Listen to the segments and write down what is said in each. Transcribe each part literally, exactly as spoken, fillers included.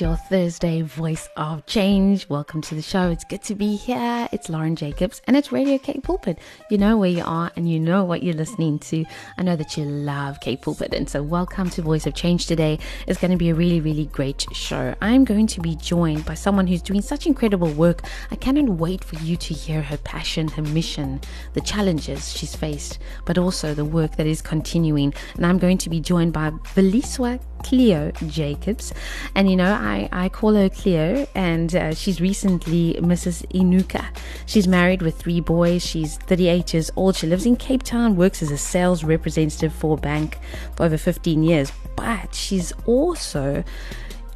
Your Thursday Voice of Change. Welcome to the show. It's good to be here. It's Lauren Jacobs and it's Radio K-Pulpit. You know where you are and you know what you're listening to. I know that you love K-Pulpit, and so welcome to Voice of Change today. It's going to be a really, really great show. I'm going to be joined by someone who's doing such incredible work. I cannot wait for you to hear her passion, her mission, the challenges she's faced, but also the work that is continuing. And I'm going to be joined by Veliswa Cleo Jacobs, and you know I, I call her Cleo, and uh, she's recently Missus Enuka. She's married with three boys. She's thirty-eight years old. She lives in Cape Town, works as a sales representative for a bank for over fifteen years, but she's also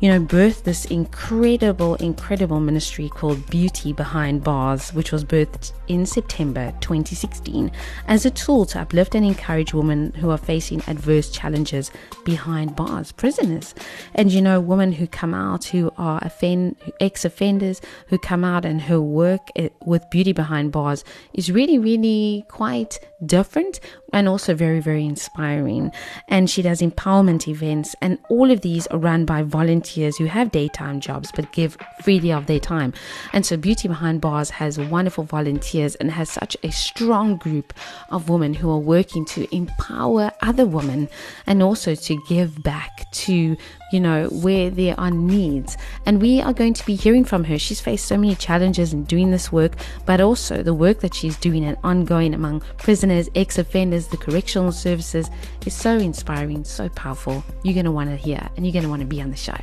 you know, birthed this incredible, incredible ministry called Beauty Behind Bars, which was birthed in September twenty sixteen as a tool to uplift and encourage women who are facing adverse challenges behind bars, prisoners. And, you know, women who come out, who are offend, ex-offenders, who come out, and her work with Beauty Behind Bars is really, really quite different and also very, very inspiring. And she does empowerment events, and all of these are run by volunteers who have daytime jobs but give freely of their time. And so Beauty Behind Bars has wonderful volunteers and has such a strong group of women who are working to empower other women and also to give back to, you know, where there are needs. And we are going to be hearing from her. She's faced so many challenges in doing this work, but also the work that she's doing and ongoing among prisoners, ex-offenders, the correctional services is so inspiring, so powerful. You're going to want to hear, and you're going to want to be on the show.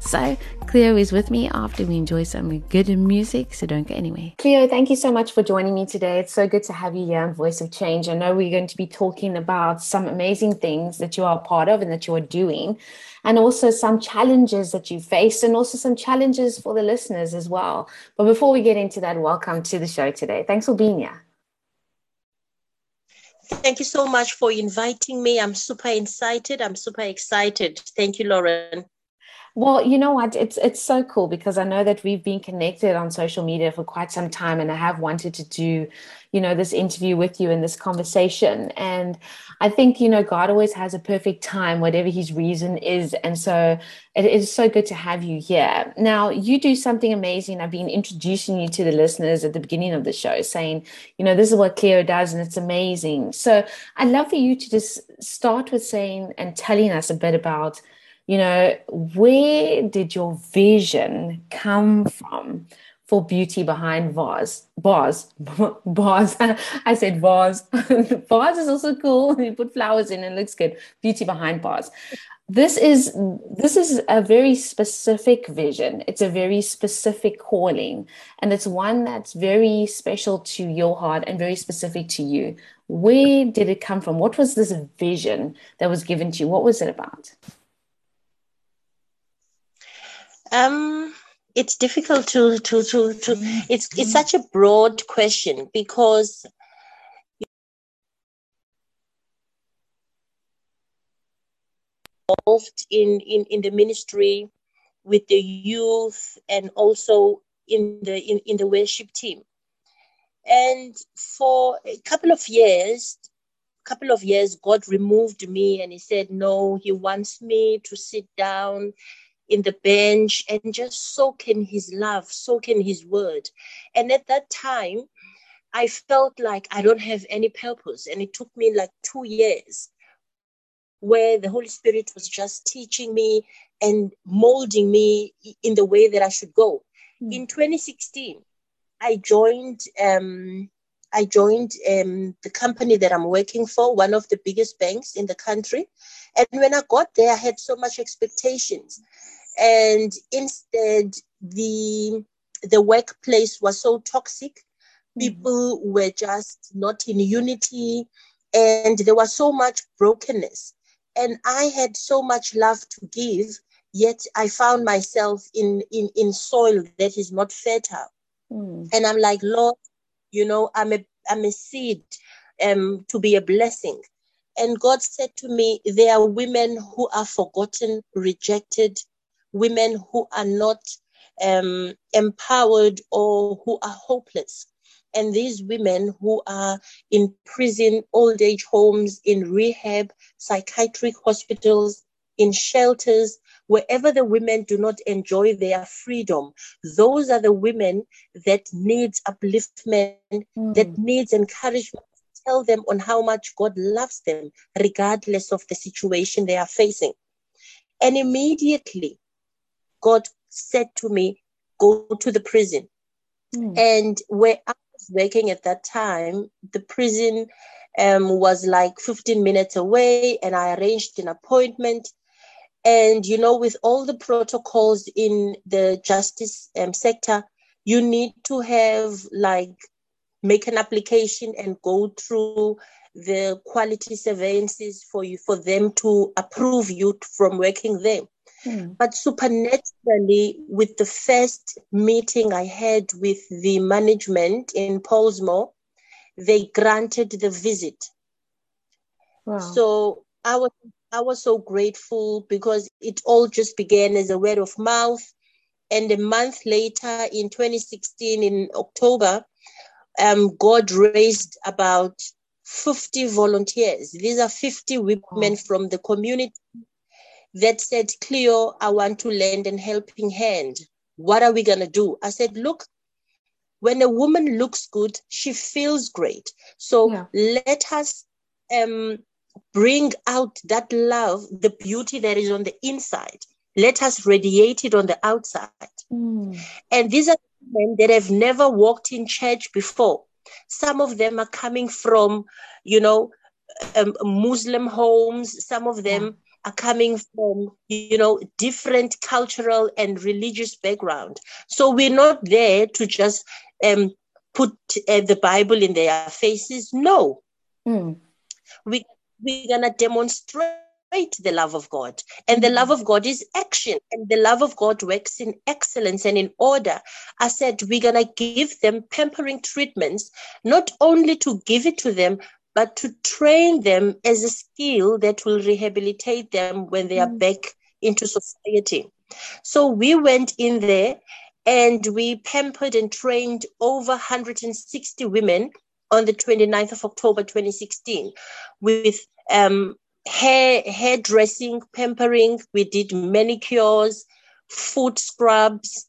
So Cleo is with me after we enjoy some good music, so don't go anywhere. Cleo, thank you so much for joining me today. It's so good to have you here on Voice of Change. I know we're going to be talking about some amazing things that you are part of and that you are doing, and also some challenges that you faced, and also some challenges for the listeners as well. But before we get into that, welcome to the show today. Thanks for being here. Thank you so much for inviting me. I'm super excited. I'm super excited. Thank you, Lauren. Well, you know what? It's it's so cool because I know that we've been connected on social media for quite some time, and I have wanted to do, you know, this interview with you and this conversation. And I think, you know, God always has a perfect time, whatever his reason is. And so it is so good to have you here. Now, you do something amazing. I've been introducing you to the listeners at the beginning of the show, saying, you know, this is what Cleo does, and it's amazing. So I'd love for you to just start with saying and telling us a bit about, you know, where did your vision come from for Beauty Behind Bars? Bars. Bars. I said bars. Bars is also cool. You put flowers in and it looks good. Beauty Behind Bars. This is this is a very specific vision. It's a very specific calling, and it's one that's very special to your heart and very specific to you. Where did it come from? What was this vision that was given to you? What was it about? Um, it's difficult to, to, to, to, it's, it's such a broad question because involved in, in, in the ministry with the youth and also in the, in, in the worship team. And for a couple of years, couple of years, God removed me, and he said, no, he wants me to sit down in the bench and just soak in his love, soak in his word. And at that time, I felt like I don't have any purpose. And it took me like two years where the Holy Spirit was just teaching me and molding me in the way that I should go. Mm. In twenty sixteen, I joined um, I joined um, the company that I'm working for, one of the biggest banks in the country. And when I got there, I had so much expectations. And instead, the the workplace was so toxic. People mm-hmm. were just not in unity, and there was so much brokenness. And I had so much love to give, yet I found myself in, in, in soil that is not fertile. Mm. And I'm like, Lord, You know, I'm a, I'm a seed um, to be a blessing. And God said to me, there are women who are forgotten, rejected, women who are not um, empowered or who are hopeless. And these women who are in prison, old age homes, in rehab, psychiatric hospitals, in shelters, wherever the women do not enjoy their freedom, those are the women that needs upliftment, mm. that needs encouragement. Tell them on how much God loves them, regardless of the situation they are facing. And immediately, God said to me, go to the prison. Mm. And where I was working at that time, the prison um, was like fifteen minutes away, and I arranged an appointment. And, you know, with all the protocols in the justice um, sector, you need to have like make an application and go through the quality surveillances for you, for them to approve you from working there. Mm. But supernaturally, with the first meeting I had with the management in Polsmoor, they granted the visit. Wow. So I was, I was so grateful because it all just began as a word of mouth. And a month later, in twenty sixteen, in October, Um, God raised about fifty volunteers. These are fifty women from the community that said, Cleo, I want to lend a helping hand. What are we going to do? I said, look, when a woman looks good, she feels great. So yeah. let us um, bring out that love, the beauty that is on the inside. Let us radiate it on the outside. Mm. And these are women that have never walked in church before. Some of them are coming from, you know, um, Muslim homes. Some of them are coming from, you know, different cultural and religious background. So we're not there to just um, put uh, the Bible in their faces. No, mm. we we're gonna demonstrate the love of God. And the love of God is action, and the love of God works in excellence and in order. I said, we're going to give them pampering treatments, not only to give it to them, but to train them as a skill that will rehabilitate them when they are mm. back into society. So we went in there and we pampered and trained over one hundred sixty women on the twenty-ninth of October, twenty sixteen, with um, hair hairdressing, pampering. We did manicures, foot scrubs,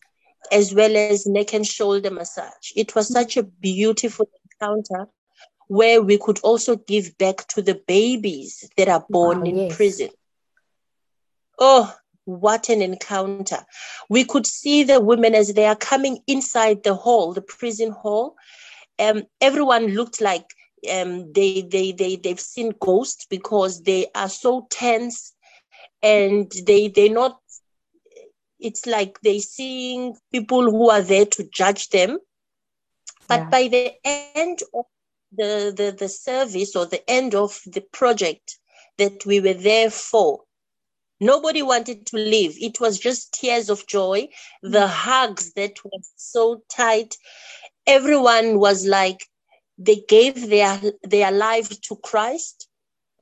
as well as neck and shoulder massage. It was such a beautiful encounter where we could also give back to the babies that are born wow, in yes. prison. Oh, what an encounter. We could see the women as they are coming inside the hall, the prison hall. Um, everyone looked like Um, they, they, they, they've seen ghosts because they are so tense, and they, they're not, it's like they're seeing people who are there to judge them. But yeah. by the end of the, the, the service, or the end of the project that we were there for, nobody wanted to leave. It was just tears of joy, the mm. hugs that were so tight. Everyone was like, they gave their their life to Christ.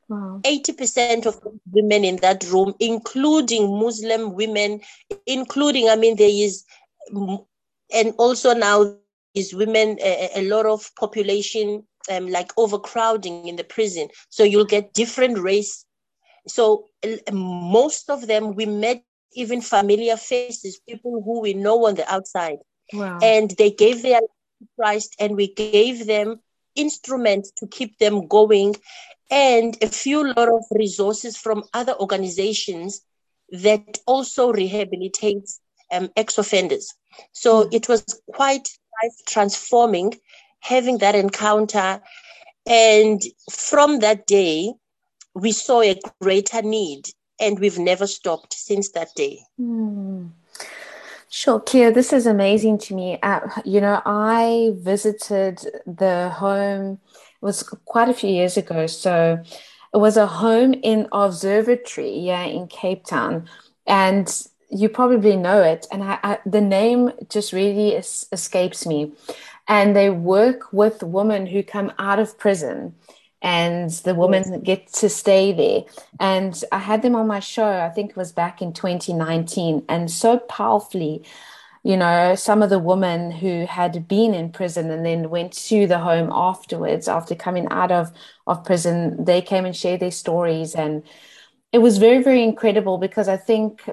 Wow. eighty percent of women in that room, including Muslim women, including, I mean, there is, and also now is women, a, a lot of population, um, like overcrowding in the prison. So you'll get different race. So most of them, we met even familiar faces, people who we know on the outside. Wow. And they gave their Christ, and we gave them instruments to keep them going, and a few lot of resources from other organizations that also rehabilitates um, ex-offenders. So mm. it was quite life-transforming having that encounter. And from that day, we saw a greater need, and we've never stopped since that day. Mm. Sure, Cleo, this is amazing to me. Uh, you know, I visited the home, it was quite a few years ago. So it was a home in Observatory, yeah, in Cape Town. And you probably know it. And I, I, the name just really es- escapes me. and they work with women who come out of prison, and the women get to stay there. And I had them on my show, I think it was back in twenty nineteen, and so powerfully, you know, some of the women who had been in prison and then went to the home afterwards, after coming out of, of prison, they came and shared their stories. And it was very, very incredible, because I think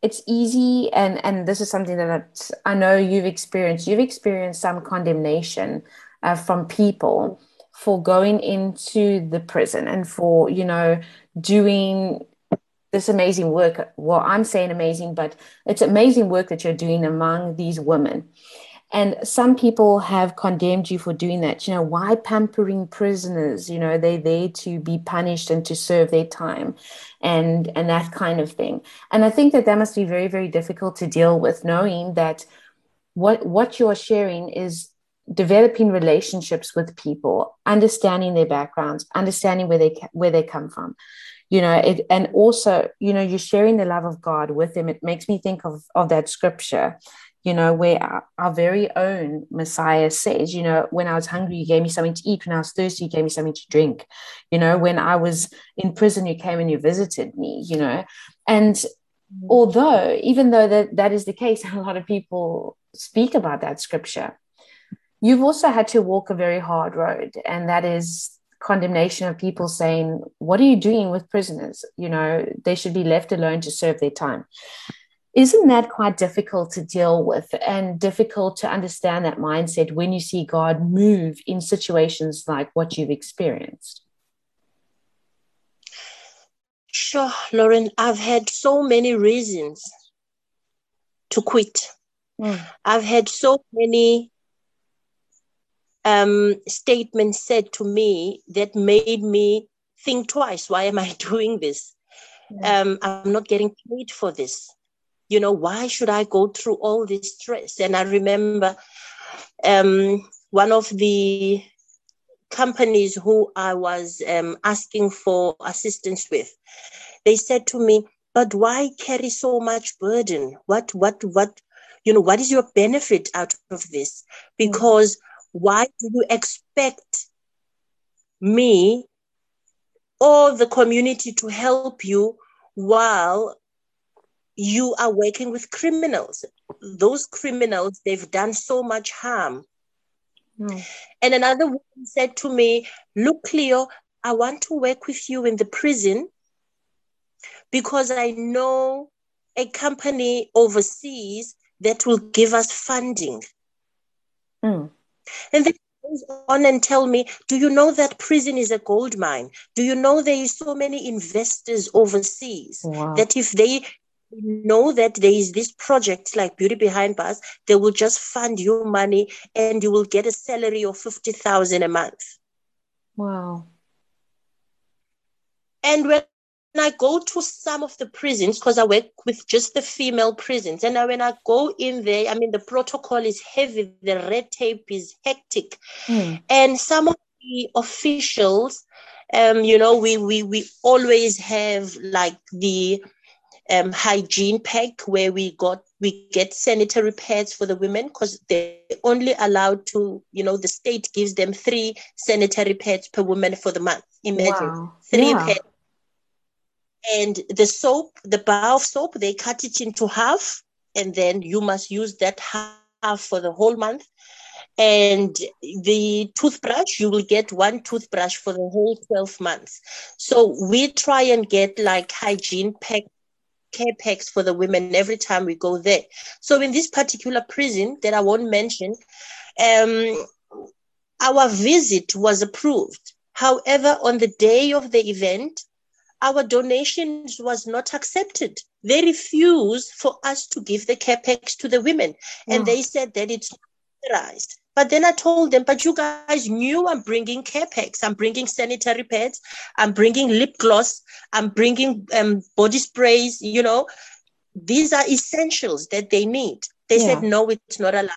it's easy, and, and this is something that I know you've experienced. You've experienced some condemnation uh, from people for going into the prison and for, you know, doing this amazing work. Well, I'm saying amazing, but it's amazing work that you're doing among these women. And some people have condemned you for doing that. You know, why pampering prisoners? You know, they're there to be punished and to serve their time, and, and that kind of thing. And I think that that must be very, very difficult to deal with, knowing that what, what you're sharing is developing relationships with people, understanding their backgrounds, understanding where they, where they come from. You know, it, and also, you know, you're sharing the love of God with them. It makes me think of, of that scripture, you know, where our, our very own Messiah says, you know, when I was hungry, you gave me something to eat. When I was thirsty, you gave me something to drink. You know, when I was in prison, you came and you visited me, you know. And although, even though that, that is the case, a lot of people speak about that scripture, you've also had to walk a very hard road, and that is condemnation of people saying, what are you doing with prisoners? You know, they should be left alone to serve their time. Isn't that quite difficult to deal with, and difficult to understand that mindset when you see God move in situations like what you've experienced? Sure, Lauren, I've had so many reasons to quit. Mm. I've had so many Um, statement said to me that made me think twice. Why am I doing this? Yeah. Um, I'm not getting paid for this. You know, why should I go through all this stress? And I remember um, one of the companies who I was um, asking for assistance with, they said to me, but why carry so much burden? What, what, what, you know, what is your benefit out of this? Because mm-hmm. why do you expect me or the community to help you while you are working with criminals? Those criminals, they've done so much harm. Mm. And another woman said to me, look, Cleo, I want to work with you in the prison because I know a company overseas that will give us funding. Mm. And then he goes on and tell me, do you know that prison is a gold mine? Do you know there is so many investors overseas wow. that if they know that there is this project like Beauty Behind Bars, they will just fund your money and you will get a salary of fifty thousand a month. Wow. And when I go to some of the prisons, because I work with just the female prisons, and when I go in there, I mean, the protocol is heavy, the red tape is hectic. Mm. And some of the officials, um, you know, we, we, we always have like the um, hygiene pack where we got we get sanitary pads for the women, because they're only allowed to, you know, the state gives them three sanitary pads per woman for the month. Imagine, wow. three yeah. pads. And the soap, the bar of soap, they cut it into half, and then you must use that half for the whole month. And the toothbrush, you will get one toothbrush for the whole twelve months. So we try and get like hygiene pack, care packs for the women every time we go there. So in this particular prison that I won't mention, um, our visit was approved. However, on the day of the event, our donations was not accepted. They refused for us to give the capex to the women. And yeah. they said that it's not authorized. But then I told them, but you guys knew I'm bringing capex. I'm bringing sanitary pads. I'm bringing lip gloss. I'm bringing um, body sprays. You know, these are essentials that they need. They yeah. said, no, it's not allowed.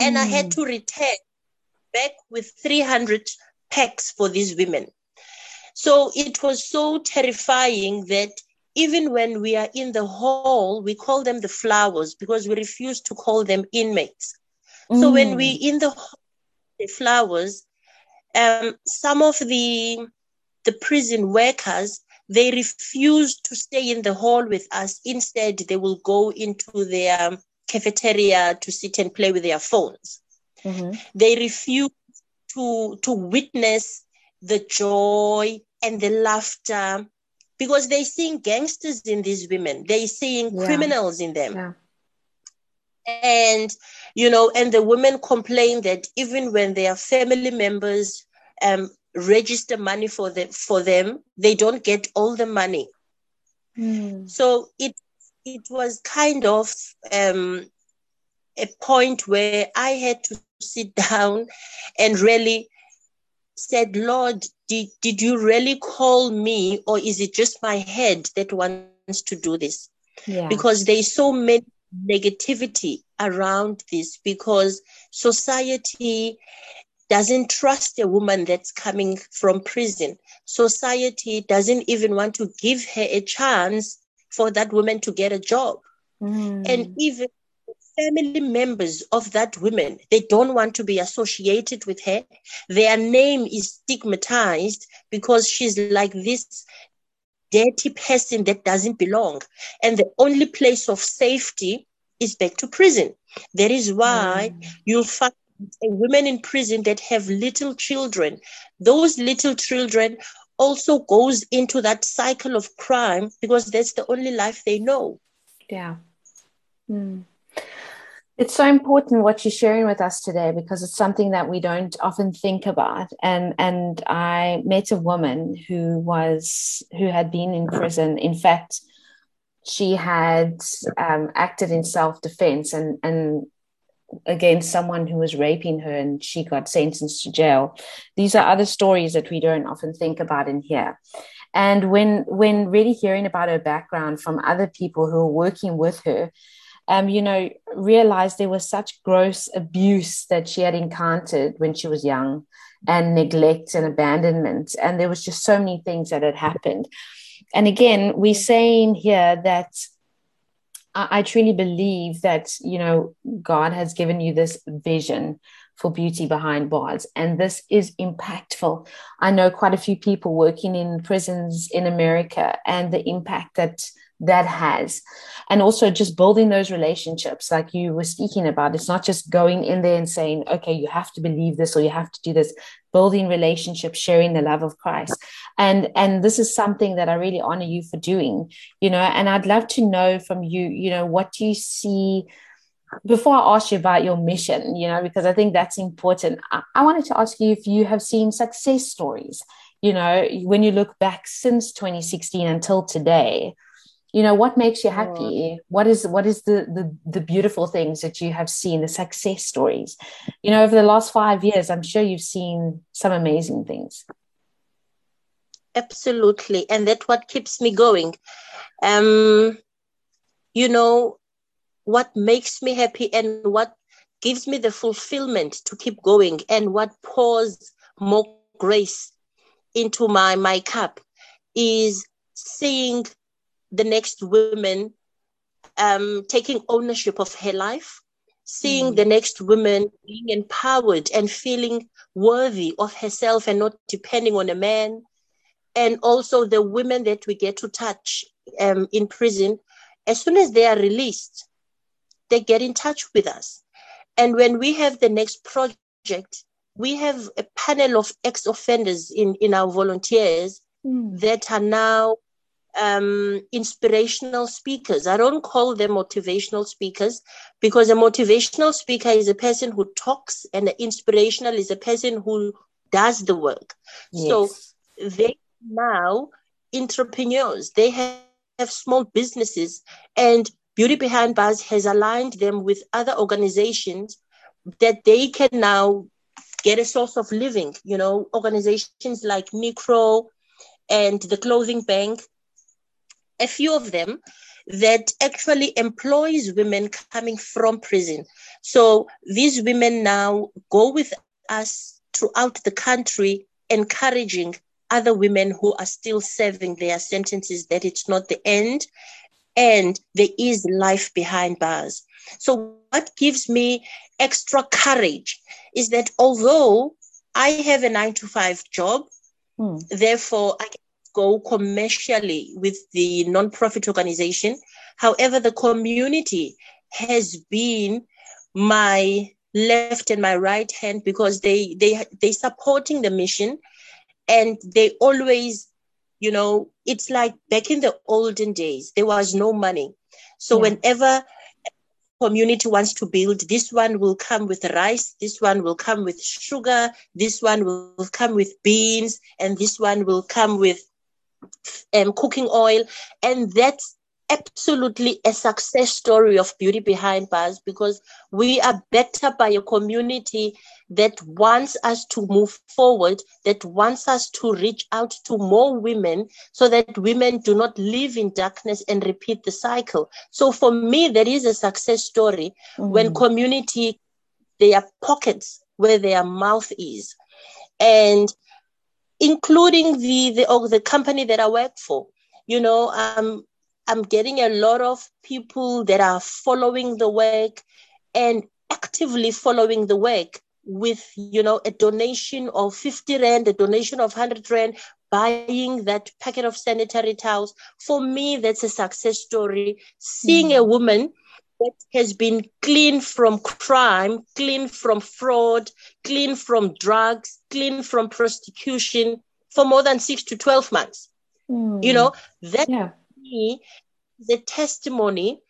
And mm. I had to return back with three hundred packs for these women. So it was so terrifying that even when we are in the hall, we call them the flowers because we refuse to call them inmates. Mm. So when we in the, the flowers, um, some of the the prison workers, they refuse to stay in the hall with us. Instead, they will go into their cafeteria to sit and play with their phones. Mm-hmm. They refuse to to witness the joy and the laughter, because they're seeing gangsters in these women. They're seeing yeah. criminals in them. Yeah. And, you know, and the women complain that even when their family members um, register money for them, for them, they don't get all the money. Mm. So it it was kind of um, a point where I had to sit down and really said, Lord, did, did you really call me, or is it just my head that wants to do this? Yeah. Because there's so many negativity around this, because society doesn't trust a woman that's coming from prison. Society doesn't even want to give her a chance for that woman to get a job. Mm. And even family members of that woman, they don't want to be associated with her. Their name is stigmatized because she's like this dirty person that doesn't belong. And the only place of safety is back to prison. That is why mm. you'll find women in prison that have little children. Those little children also goes into that cycle of crime, because that's the only life they know. Yeah. Mm. It's so important what you're sharing with us today, because it's something that we don't often think about. And and I met a woman who was who had been in prison. In fact, she had um, acted in self-defense and and against someone who was raping her, and she got sentenced to jail. These are other stories that we don't often think about in here. And when when really hearing about her background from other people who are working with her, Um, you know, realized there was such gross abuse that she had encountered when she was young, and neglect and abandonment. And there was just so many things that had happened. And again, we're saying here that I, I truly believe that, you know, God has given you this vision for Beauty Behind Bars, and this is impactful. I know quite a few people working in prisons in America, and the impact that that has, and also just building those relationships like you were speaking about. It's not just going in there and saying, okay, you have to believe this or you have to do this. Building relationships, sharing the love of Christ, and and this is something that I really honor you for doing, you know. And I'd love to know from you, you know, what do you see before I ask you about your mission, you know, because I think that's important. I, I wanted to ask you if you have seen success stories, you know, when you look back since twenty sixteen until today. You know, what makes you happy? What is what is the, the the beautiful things that you have seen, the success stories? You know, over the last five years, I'm sure you've seen some amazing things. Absolutely. And that's what keeps me going. Um, you know, what makes me happy and what gives me the fulfillment to keep going, and what pours more grace into my, my cup is seeing the next woman um, taking ownership of her life, seeing mm. the next woman being empowered and feeling worthy of herself and not depending on a man. And also the women that we get to touch um, in prison, as soon as they are released, they get in touch with us. And when we have the next project, we have a panel of ex-offenders in, in our volunteers mm. that are now Um, inspirational speakers. I don't call them motivational speakers, because a motivational speaker is a person who talks, and an inspirational is a person who does the work. Yes. So they now entrepreneurs. They have, have small businesses, and Beauty Behind Bars has aligned them with other organizations that they can now get a source of living. You know, organizations like Necro and the Clothing Bank, a few of them that actually employs women coming from prison. So these women now go with us throughout the country, encouraging other women who are still serving their sentences that it's not the end, and there is life behind bars. So what gives me extra courage is that although I have a nine to five job, mm. therefore I can go commercially with the nonprofit organization. However, the community has been my left and my right hand because they they they supporting the mission, and they always, you know, it's like back in the olden days, there was no money. So yeah. whenever community wants to build, this one will come with rice, this one will come with sugar, this one will come with beans, and this one will come with um, cooking oil. And that's absolutely a success story of Beauty Behind Bars, because we are better by a community that wants us to move forward, that wants us to reach out to more women so that women do not live in darkness and repeat the cycle. So for me, there is a success story mm-hmm. when community, they are pockets where their mouth is, and including the, the, or the company that I work for, you know, um, I'm getting a lot of people that are following the work and actively following the work with, you know, a donation of fifty rand, a donation of one hundred rand, buying that packet of sanitary towels. For me, that's a success story. Seeing mm. a woman that has been clean from crime, clean from fraud, clean from drugs, clean from prostitution for more than six to twelve months. Mm. You know, that... Yeah. The testimony,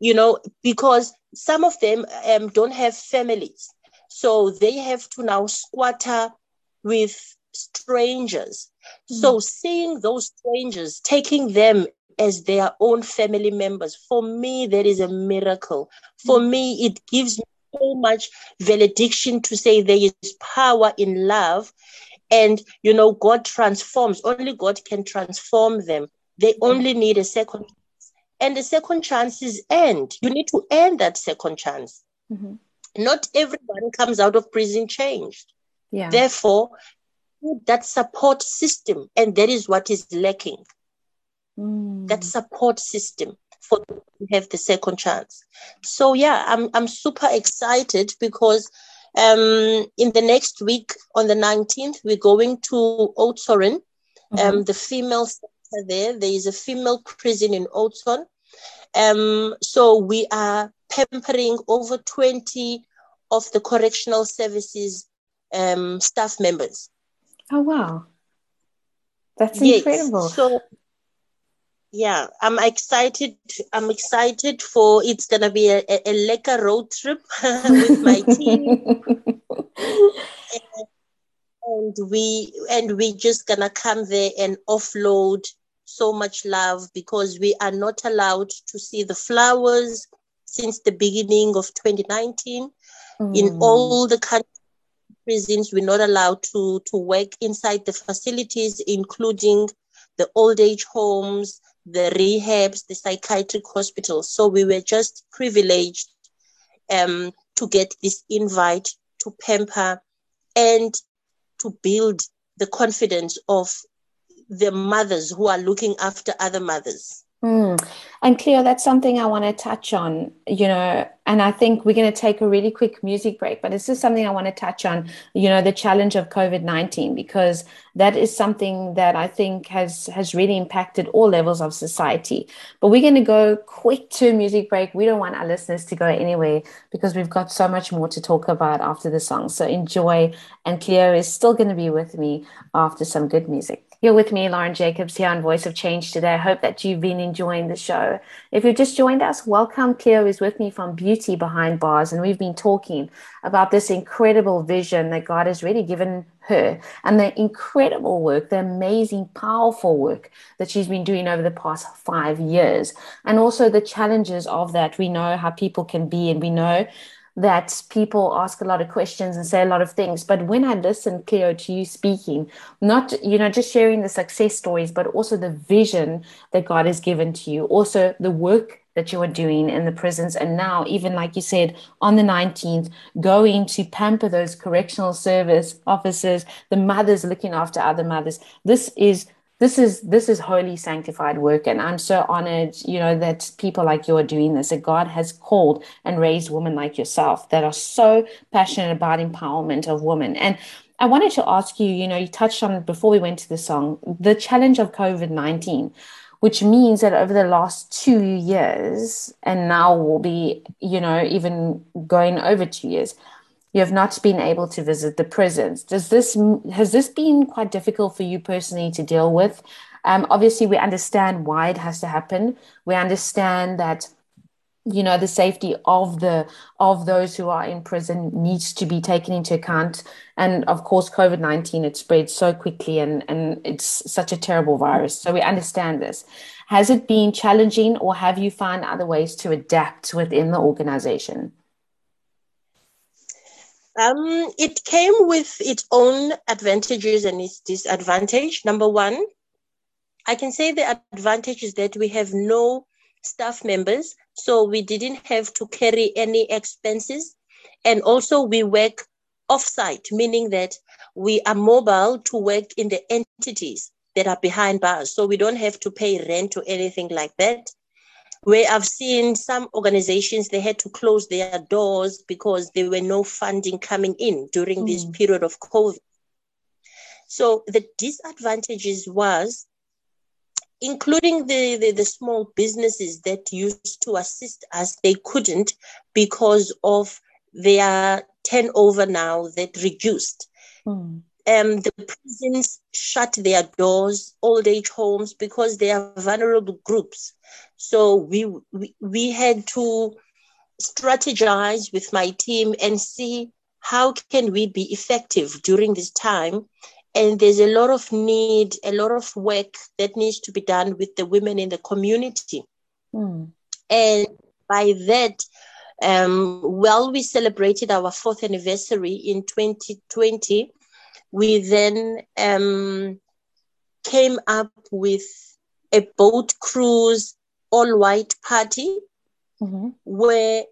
you know, because some of them um, don't have families, so they have to now squatter with strangers. Mm. So seeing those strangers, taking them as their own family members, for me, that is a miracle. For mm. me, it gives me so much valediction to say there is power in love, and, you know, God transforms. Only God can transform them. They only need a second chance. And the second chance is end. You need to end that second chance. Mm-hmm. Not everyone comes out of prison changed. Yeah. Therefore, that support system, and that is what is lacking. Mm. That support system for people who have the second chance. So yeah, I'm I'm super excited because um, in the next week, on the nineteenth, we're going to Otsaren, mm-hmm. um, the female There, there is a female prison in Otsaren. Um, so we are pampering over twenty of the correctional services um, staff members. Oh wow, that's yes. incredible! So yeah, I'm excited. I'm excited for it's gonna be a, a, a lekker road trip with my team. and, and we and we just gonna come there and offload so much love, because we are not allowed to see the flowers since the beginning of twenty nineteen. Mm. In all the country prisons, we're not allowed to, to work inside the facilities, including the old age homes, the rehabs, the psychiatric hospitals. So we were just privileged um, to get this invite to pamper and to build the confidence of the mothers who are looking after other mothers. Mm. And Cleo, that's something I want to touch on, you know, and I think we're going to take a really quick music break, but this is something I want to touch on, you know, the challenge of COVID nineteen, because that is something that I think has, has really impacted all levels of society. But we're going to go quick to a music break. We don't want our listeners to go anywhere because we've got so much more to talk about after the song. So enjoy. And Cleo is still going to be with me after some good music. You're with me, Lauren Jacobs, here on Voice of Change today. I hope that you've been enjoying the show. If you've just joined us, welcome. Cleo is with me from Beauty Behind Bars, and we've been talking about this incredible vision that God has really given her and the incredible work, the amazing, powerful work that she's been doing over the past five years, and also the challenges of that. We know how people can be, and we know that people ask a lot of questions and say a lot of things. But when I listen, Cleo, to you speaking, not, you know, just sharing the success stories, but also the vision that God has given to you, also the work that you are doing in the prisons. And now, even like you said, on the nineteenth, going to pamper those correctional service officers, the mothers looking after other mothers. This is this is this is holy, sanctified work. And I'm so honored, you know, that people like you are doing this, that God has called and raised women like yourself that are so passionate about empowerment of women. And I wanted to ask you, you know, you touched on it before we went to the song, the challenge of COVID nineteen, which means that over the last two years, and now will be, you know, even going over two years, you have not been able to visit the prisons. Does this, has this been quite difficult for you personally to deal with? Um, obviously, we understand why it has to happen. We understand that, you know, the safety of the of those who are in prison needs to be taken into account. And of course, COVID nineteen, it spreads so quickly and, and it's such a terrible virus. So we understand this. Has it been challenging, or have you found other ways to adapt within the organization? Um, it came with its own advantages and its disadvantage. Number one, I can say the advantage is that we have no staff members, so we didn't have to carry any expenses. And also we work off-site, meaning that we are mobile to work in the entities that are behind bars. So we don't have to pay rent or anything like that. Where I've seen some organizations, they had to close their doors because there were no funding coming in during mm. this period of COVID. So the disadvantages was, including the, the, the small businesses that used to assist us, they couldn't because of their turnover now that reduced. Mm. Um, the prisons shut their doors, old age homes, because they are vulnerable groups. So we, we we had to strategize with my team and see how can we be effective during this time. And there's a lot of need, a lot of work that needs to be done with the women in the community. Mm. And by that, um, while we celebrated our fourth anniversary in twenty twenty, we then um, came up with a boat cruise, all-white party, mm-hmm. where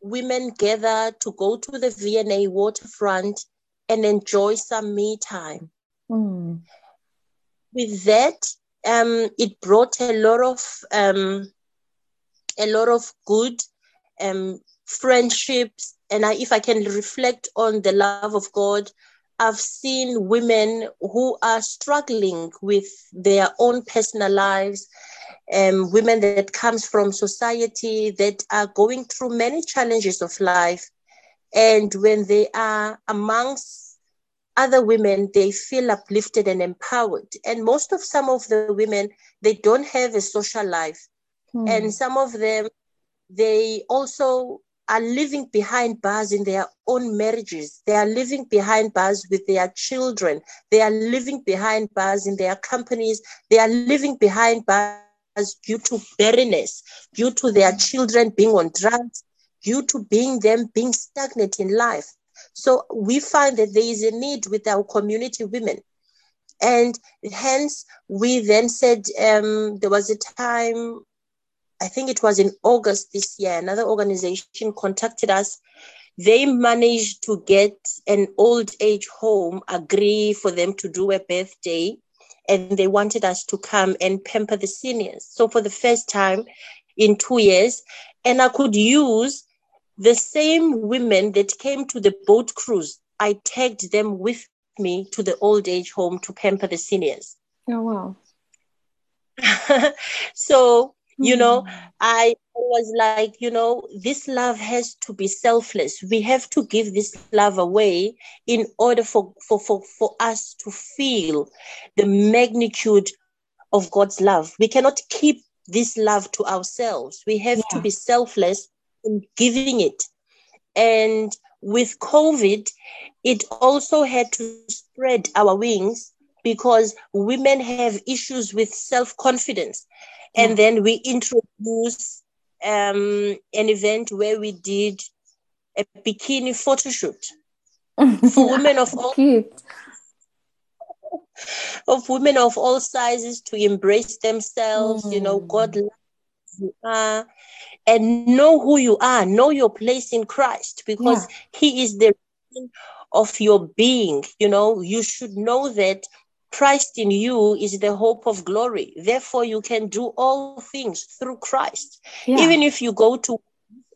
women gather to go to the V and A waterfront and enjoy some me time. Mm. With that, um, it brought a lot of um, a lot of good um, friendships. And I, if I can reflect on the love of God, I've seen women who are struggling with their own personal lives, um, women that comes from society that are going through many challenges of life. And when they are amongst other women, they feel uplifted and empowered. And most of some of the women, they don't have a social life. Mm. And some of them, they also are living behind bars in their own marriages. They are living behind bars with their children. They are living behind bars in their companies. They are living behind bars due to barrenness, due to their children being on drugs, due to being them being stagnant in life. So we find that there is a need with our community women. And hence, we then said um, there was a time, I think it was in August this year, another organization contacted us. They managed to get an old age home, agree for them to do a birthday, and they wanted us to come and pamper the seniors. So for the first time in two years, and I could use the same women that came to the boat cruise. I tagged them with me to the old age home to pamper the seniors. Oh, wow. So... you know, I was like, you know, this love has to be selfless. We have to give this love away in order for, for, for, for us to feel the magnitude of God's love. We cannot keep this love to ourselves. We have yeah. to be selfless in giving it. And with COVID, it also had to spread our wings because women have issues with self-confidence. And then we introduced um, an event where we did a bikini photo shoot for women of all of women of all sizes to embrace themselves. Mm. You know, God loves you are, and know who you are. Know your place in Christ, because yeah. He is the reason of your being. You know, you should know that Christ in you is the hope of glory. Therefore, you can do all things through Christ. Yeah. Even if you go to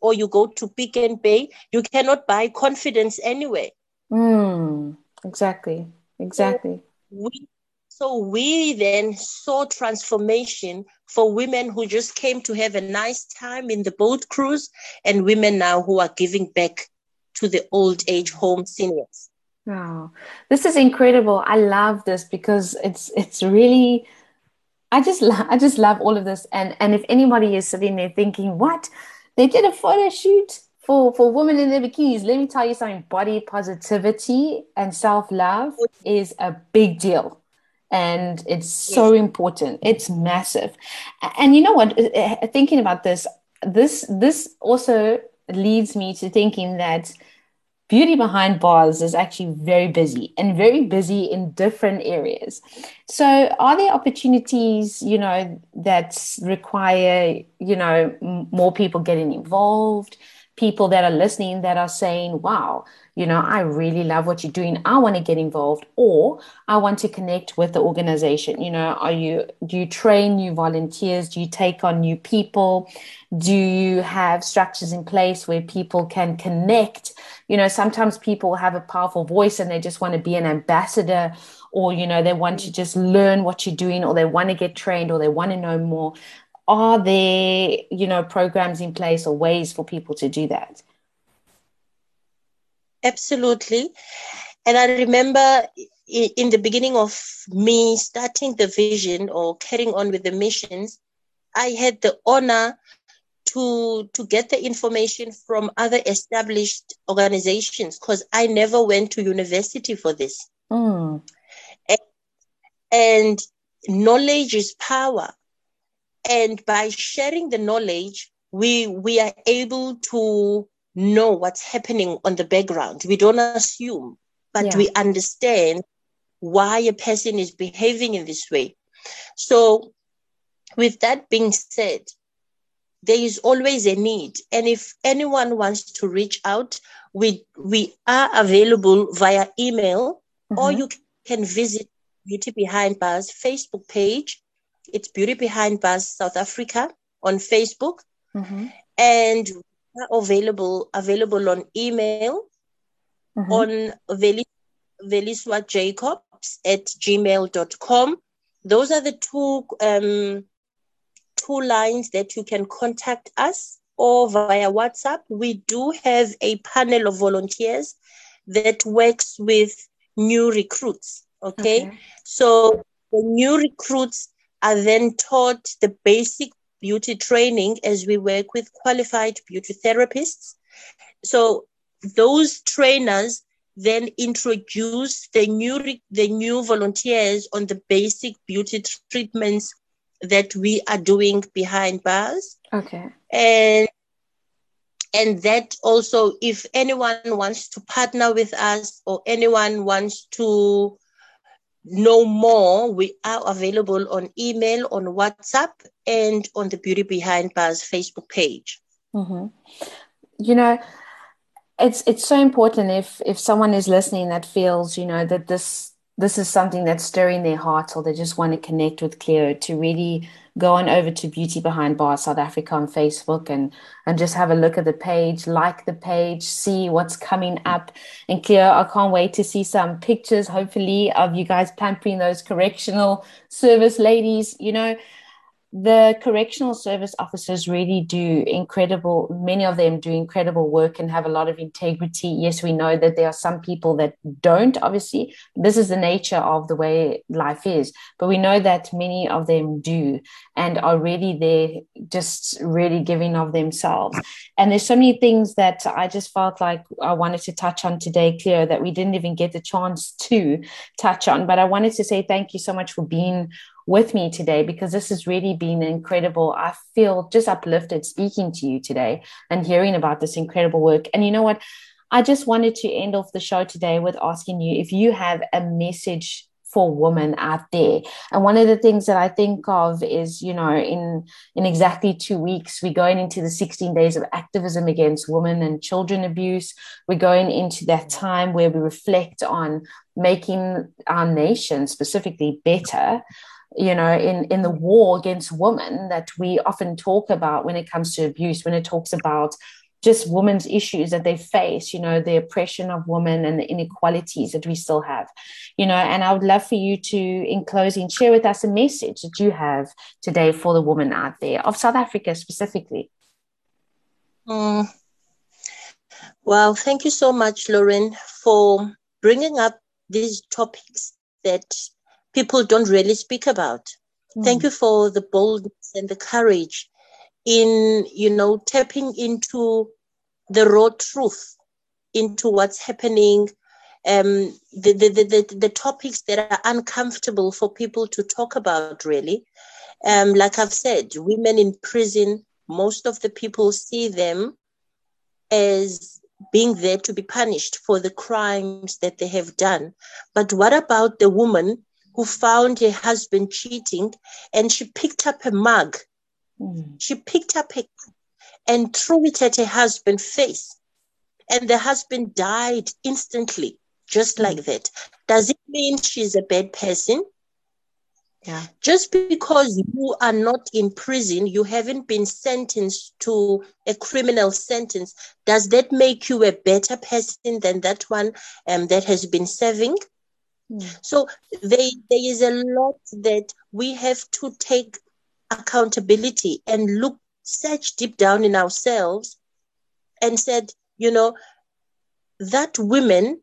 or you go to Pick n Pay, you cannot buy confidence anyway. Mm, exactly. Exactly. So we, so we then saw transformation for women who just came to have a nice time in the boat cruise, and women now who are giving back to the old age home seniors. Wow, this is incredible. I love this because it's it's really, I just lo- I just love all of this. And and if anybody is sitting there thinking, what? They did a photo shoot for, for women in their bikinis. Let me tell you something, body positivity and self-love is a big deal. And it's so important. It's massive. And you know what, thinking about this, this this also leads me to thinking that Beauty Behind Bars is actually very busy and very busy in different areas. So are there opportunities, you know, that require, you know, m- more people getting involved, people that are listening that are saying, wow, you know, I really love what you're doing. I want to get involved, or I want to connect with the organization. You know, are you, do you train new volunteers? Do you take on new people? Do you have structures in place where people can connect? You know, sometimes people have a powerful voice and they just want to be an ambassador, or, you know, they want to just learn what you're doing, or they want to get trained, or they want to know more. Are there, you know, programs in place or ways for people to do that? Absolutely. And I remember in the beginning of me starting the vision or carrying on with the missions, I had the honor to, to get the information from other established organizations, because I never went to university for this. Mm. And, and knowledge is power. And by sharing the knowledge, we we are able to know what's happening on the background. We don't assume, but yeah. we understand why a person is behaving in this way. So with that being said, there is always a need. And if anyone wants to reach out, we we are available via email, mm-hmm. or you can visit Beauty Behind Bars Facebook page. It's Beauty Behind Bars South Africa on Facebook. Mm-hmm. And we are available, available on email, mm-hmm. on Veliswa, Veliswa Jacobs at gmail dot com. Those are the two um, two lines that you can contact us, or via WhatsApp. We do have a panel of volunteers that works with new recruits. Okay. okay. So the new recruits are then taught the basic beauty training as we work with qualified beauty therapists. So those trainers then introduce the new the new volunteers on the basic beauty treatments that we are doing behind bars. Okay. And, and that also, if anyone wants to partner with us, or anyone wants to know more, we are available on email, on WhatsApp, and on the Beauty Behind Bars Facebook page. Mm-hmm. You know, it's it's so important if if someone is listening that feels, you know, that this this is something that's stirring their heart, or they just want to connect with Cleo, to really go on over to Beauty Behind Bars South Africa on Facebook and, and just have a look at the page, like the page, see what's coming up. And Cleo, I can't wait to see some pictures, hopefully, of you guys pampering those correctional service ladies. You know, the correctional service officers really do incredible, many of them do incredible work and have a lot of integrity. Yes, we know that there are some people that don't, obviously. This is the nature of the way life is. But we know that many of them do and are really there, just really giving of themselves. And there's so many things that I just felt like I wanted to touch on today, Cleo, that we didn't even get the chance to touch on. But I wanted to say thank you so much for being with me today, because this has really been incredible. I feel just uplifted speaking to you today and hearing about this incredible work. And you know what? I just wanted to end off the show today with asking you if you have a message for women out there. And one of the things that I think of is, you know, in in exactly two weeks, we're going into the sixteen days of activism against women and children abuse. We're going into that time where we reflect on making our nation specifically better, you know, in, in the war against women that we often talk about when it comes to abuse, when it talks about just women's issues that they face, you know, the oppression of women and the inequalities that we still have, you know. And I would love for you to, in closing, share with us a message that you have today for the women out there of South Africa specifically. Mm. Well, thank you so much, Lauren, for bringing up these topics that people don't really speak about. Mm. Thank you for the boldness and the courage in, you know, tapping into the raw truth, into what's happening, um, the, the, the, the, the topics that are uncomfortable for people to talk about, really. Um, like I've said, women in prison, most of the people see them as being there to be punished for the crimes that they have done. But what about the woman who found her husband cheating and she picked up a mug? She picked up a cup and threw it at her husband's face. And the husband died instantly, just like that. Does it mean she's a bad person? Yeah. Just because you are not in prison, you haven't been sentenced to a criminal sentence, does that make you a better person than that one um, that has been serving? Mm. So they, there is a lot that we have to take accountability and look, search deep down in ourselves and said, you know, that woman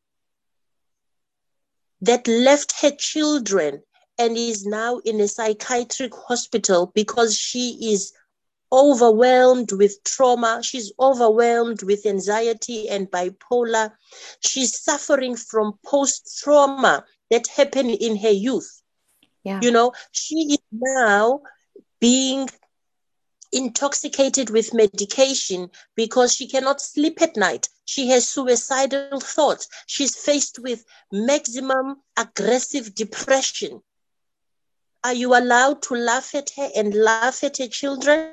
that left her children and is now in a psychiatric hospital because she is overwhelmed with trauma, she's overwhelmed with anxiety and bipolar, she's suffering from post-trauma that happened in her youth. Yeah. You know, she is now being intoxicated with medication because she cannot sleep at night. She has suicidal thoughts. She's faced with maximum aggressive depression. Are you allowed to laugh at her and laugh at her children?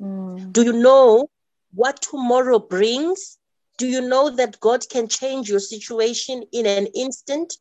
Mm. Do you know what tomorrow brings? Do you know that God can change your situation in an instant?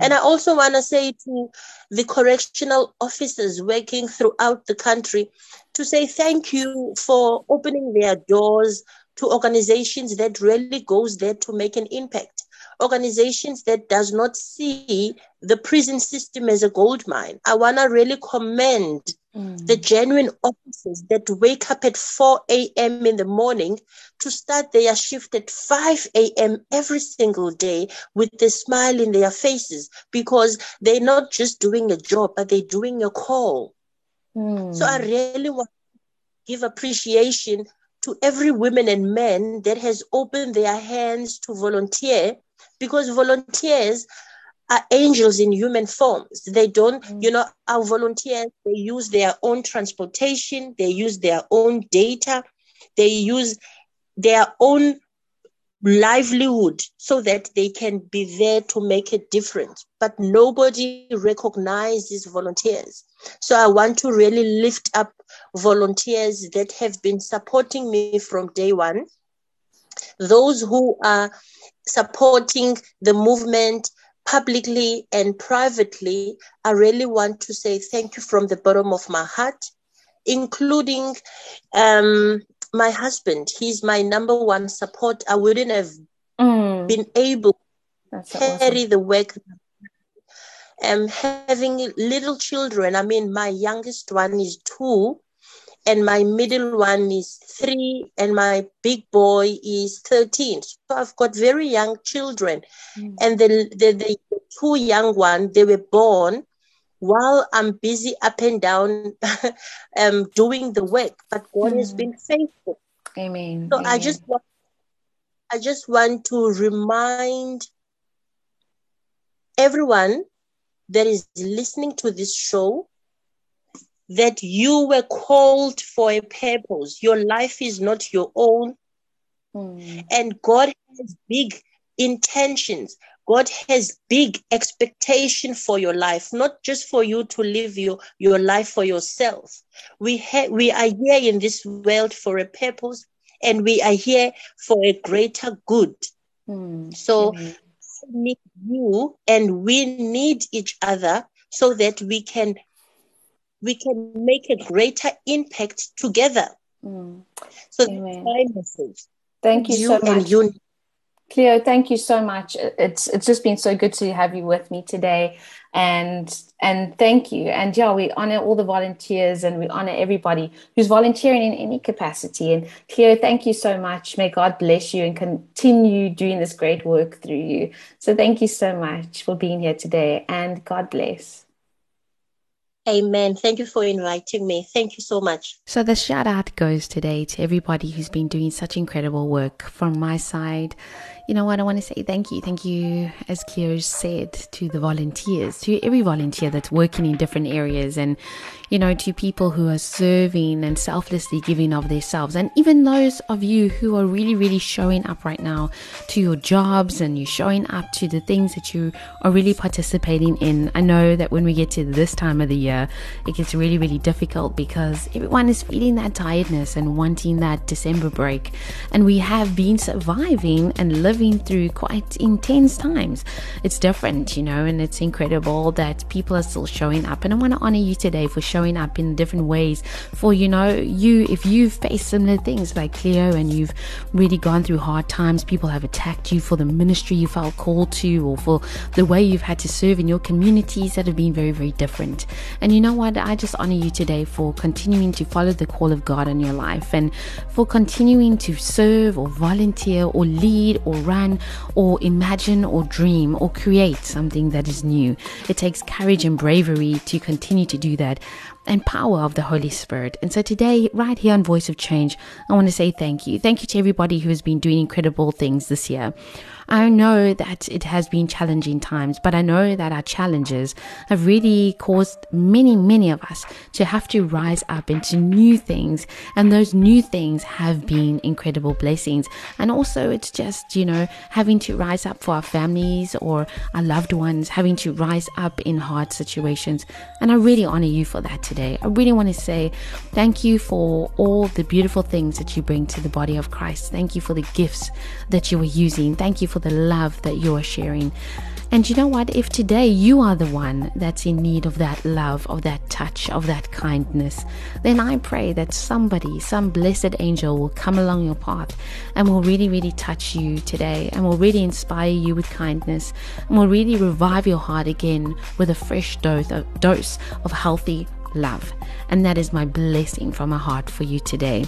And I also want to say to the correctional officers working throughout the country to say thank you for opening their doors to organizations that really goes there to make an impact, organizations that does not see the prison system as a gold mine. I want to really commend mm. the genuine officers that wake up at four a.m. in the morning to start their shift at five a.m. every single day with a smile in their faces, because they're not just doing a job, but they're doing a call. Mm. So I really want to give appreciation to every woman and man that has opened their hands to volunteer, because volunteers are angels in human forms. They don't, mm. you know, our volunteers, they use their own transportation, they use their own data, they use their own livelihood so that they can be there to make a difference. But nobody recognizes volunteers. So I want to really lift up volunteers that have been supporting me from day one, those who are supporting the movement publicly and privately. I really want to say thank you from the bottom of my heart, including um, my husband. He's my number one support. I wouldn't have mm. been able to That's carry awesome. the work. Um, having little children, I mean, my youngest one is two, and my middle one is three, and my big boy is thirteen. So I've got very young children. Mm. And the, the, the two young ones, they were born while I'm busy up and down um, doing the work. But God mm. has been faithful. Amen. So Amen. I just want, I just want to remind everyone that is listening to this show that you were called for a purpose. Your life is not your own. Mm. And God has big intentions God has big expectation for your life, not just for you to live your, your life for yourself. We, ha- we are here in this world for a purpose, and we are here for a greater good. Mm. So mm-hmm. I need you, and we need each other so that we can we can make a greater impact together. Mm. So Amen. That's my message. Thank you, you so much. You. Cleo, thank you so much. It's it's just been so good to have you with me today. And and thank you. And yeah, we honor all the volunteers, and we honor everybody who's volunteering in any capacity. And Cleo, thank you so much. May God bless you and continue doing this great work through you. So thank you so much for being here today, and God bless. Amen. Thank you for inviting me. Thank you so much. So the shout out goes today to everybody who's been doing such incredible work from my side. You know what? I want to say thank you. Thank you, as Cleo said, to the volunteers, to every volunteer that's working in different areas, and, you know, to people who are serving and selflessly giving of themselves. And even those of you who are really, really showing up right now to your jobs, and you're showing up to the things that you are really participating in. I know that when we get to this time of the year, it gets really, really difficult because everyone is feeling that tiredness and wanting that December break. And we have been surviving and living through quite intense times. It's different, you know, and it's incredible that people are still showing up. And I want to honor you today for showing up in different ways for, you know, you, if you've faced similar things like Cleo, and you've really gone through hard times, people have attacked you for the ministry you felt called to, or for the way you've had to serve in your communities that have been very, very different. And And you know what? I just honor you today for continuing to follow the call of God in your life, and for continuing to serve or volunteer or lead or run or imagine or dream or create something that is new. It takes courage and bravery to continue to do that, and power of the Holy Spirit. And so today, right here on Voice of Change, I want to say thank you. Thank you to everybody who has been doing incredible things this year. I know that it has been challenging times, but I know that our challenges have really caused many, many of us to have to rise up into new things. And those new things have been incredible blessings. And also it's just, you know, having to rise up for our families or our loved ones, having to rise up in hard situations. And I really honor you for that today. Today. I really want to say thank you for all the beautiful things that you bring to the body of Christ. Thank you for the gifts that you are using. Thank you for the love that you are sharing. And you know what? If today you are the one that's in need of that love, of that touch, of that kindness, then I pray that somebody, some blessed angel will come along your path and will really, really touch you today, and will really inspire you with kindness, and will really revive your heart again with a fresh dose of, dose of healthy love. And that is my blessing from my heart for you today.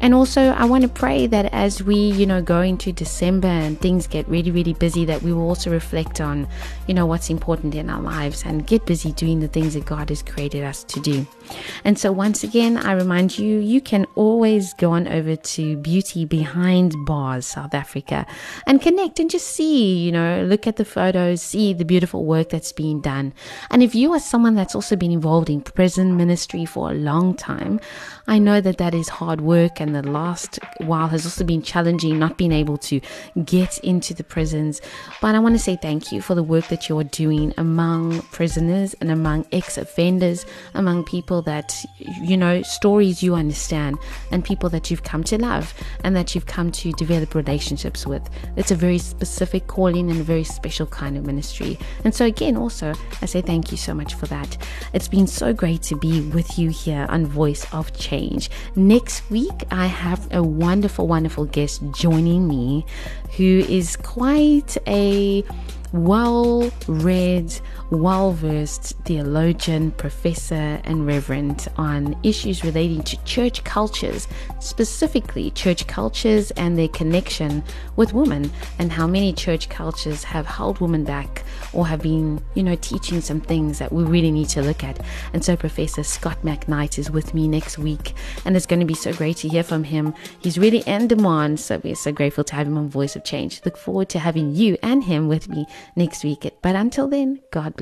And also, I want to pray that as we, you know, go into December and things get really, really busy, that we will also reflect on, you know, what's important in our lives, and get busy doing the things that God has created us to do. And so once again, I remind you, you can always go on over to Beauty Behind Bars, South Africa, and connect and just see, you know, look at the photos, see the beautiful work that's being done. And if you are someone that's also been involved in prison ministry for a long time, I know that that is hard work, and the last while has also been challenging, not being able to get into the prisons. But I want to say thank you for the work that you're doing among prisoners and among ex-offenders, among people that, you know, stories you understand, and people that you've come to love and that you've come to develop relationships with. It's a very specific calling and a very special kind of ministry. And so again, also, I say thank you so much for that. It's been so great to be with you here on Voice of Change. Next week, I I have a wonderful, wonderful guest joining me who is quite a well-read, well-versed theologian, professor, and reverend on issues relating to church cultures, specifically church cultures and their connection with women, and how many church cultures have held women back or have been, you know, teaching some things that we really need to look at. And so Professor Scott McKnight is with me next week, and it's going to be so great to hear from him. He's really in demand, so we're so grateful to have him on Voice of Change. Look forward to having you and him with me next week. But until then, God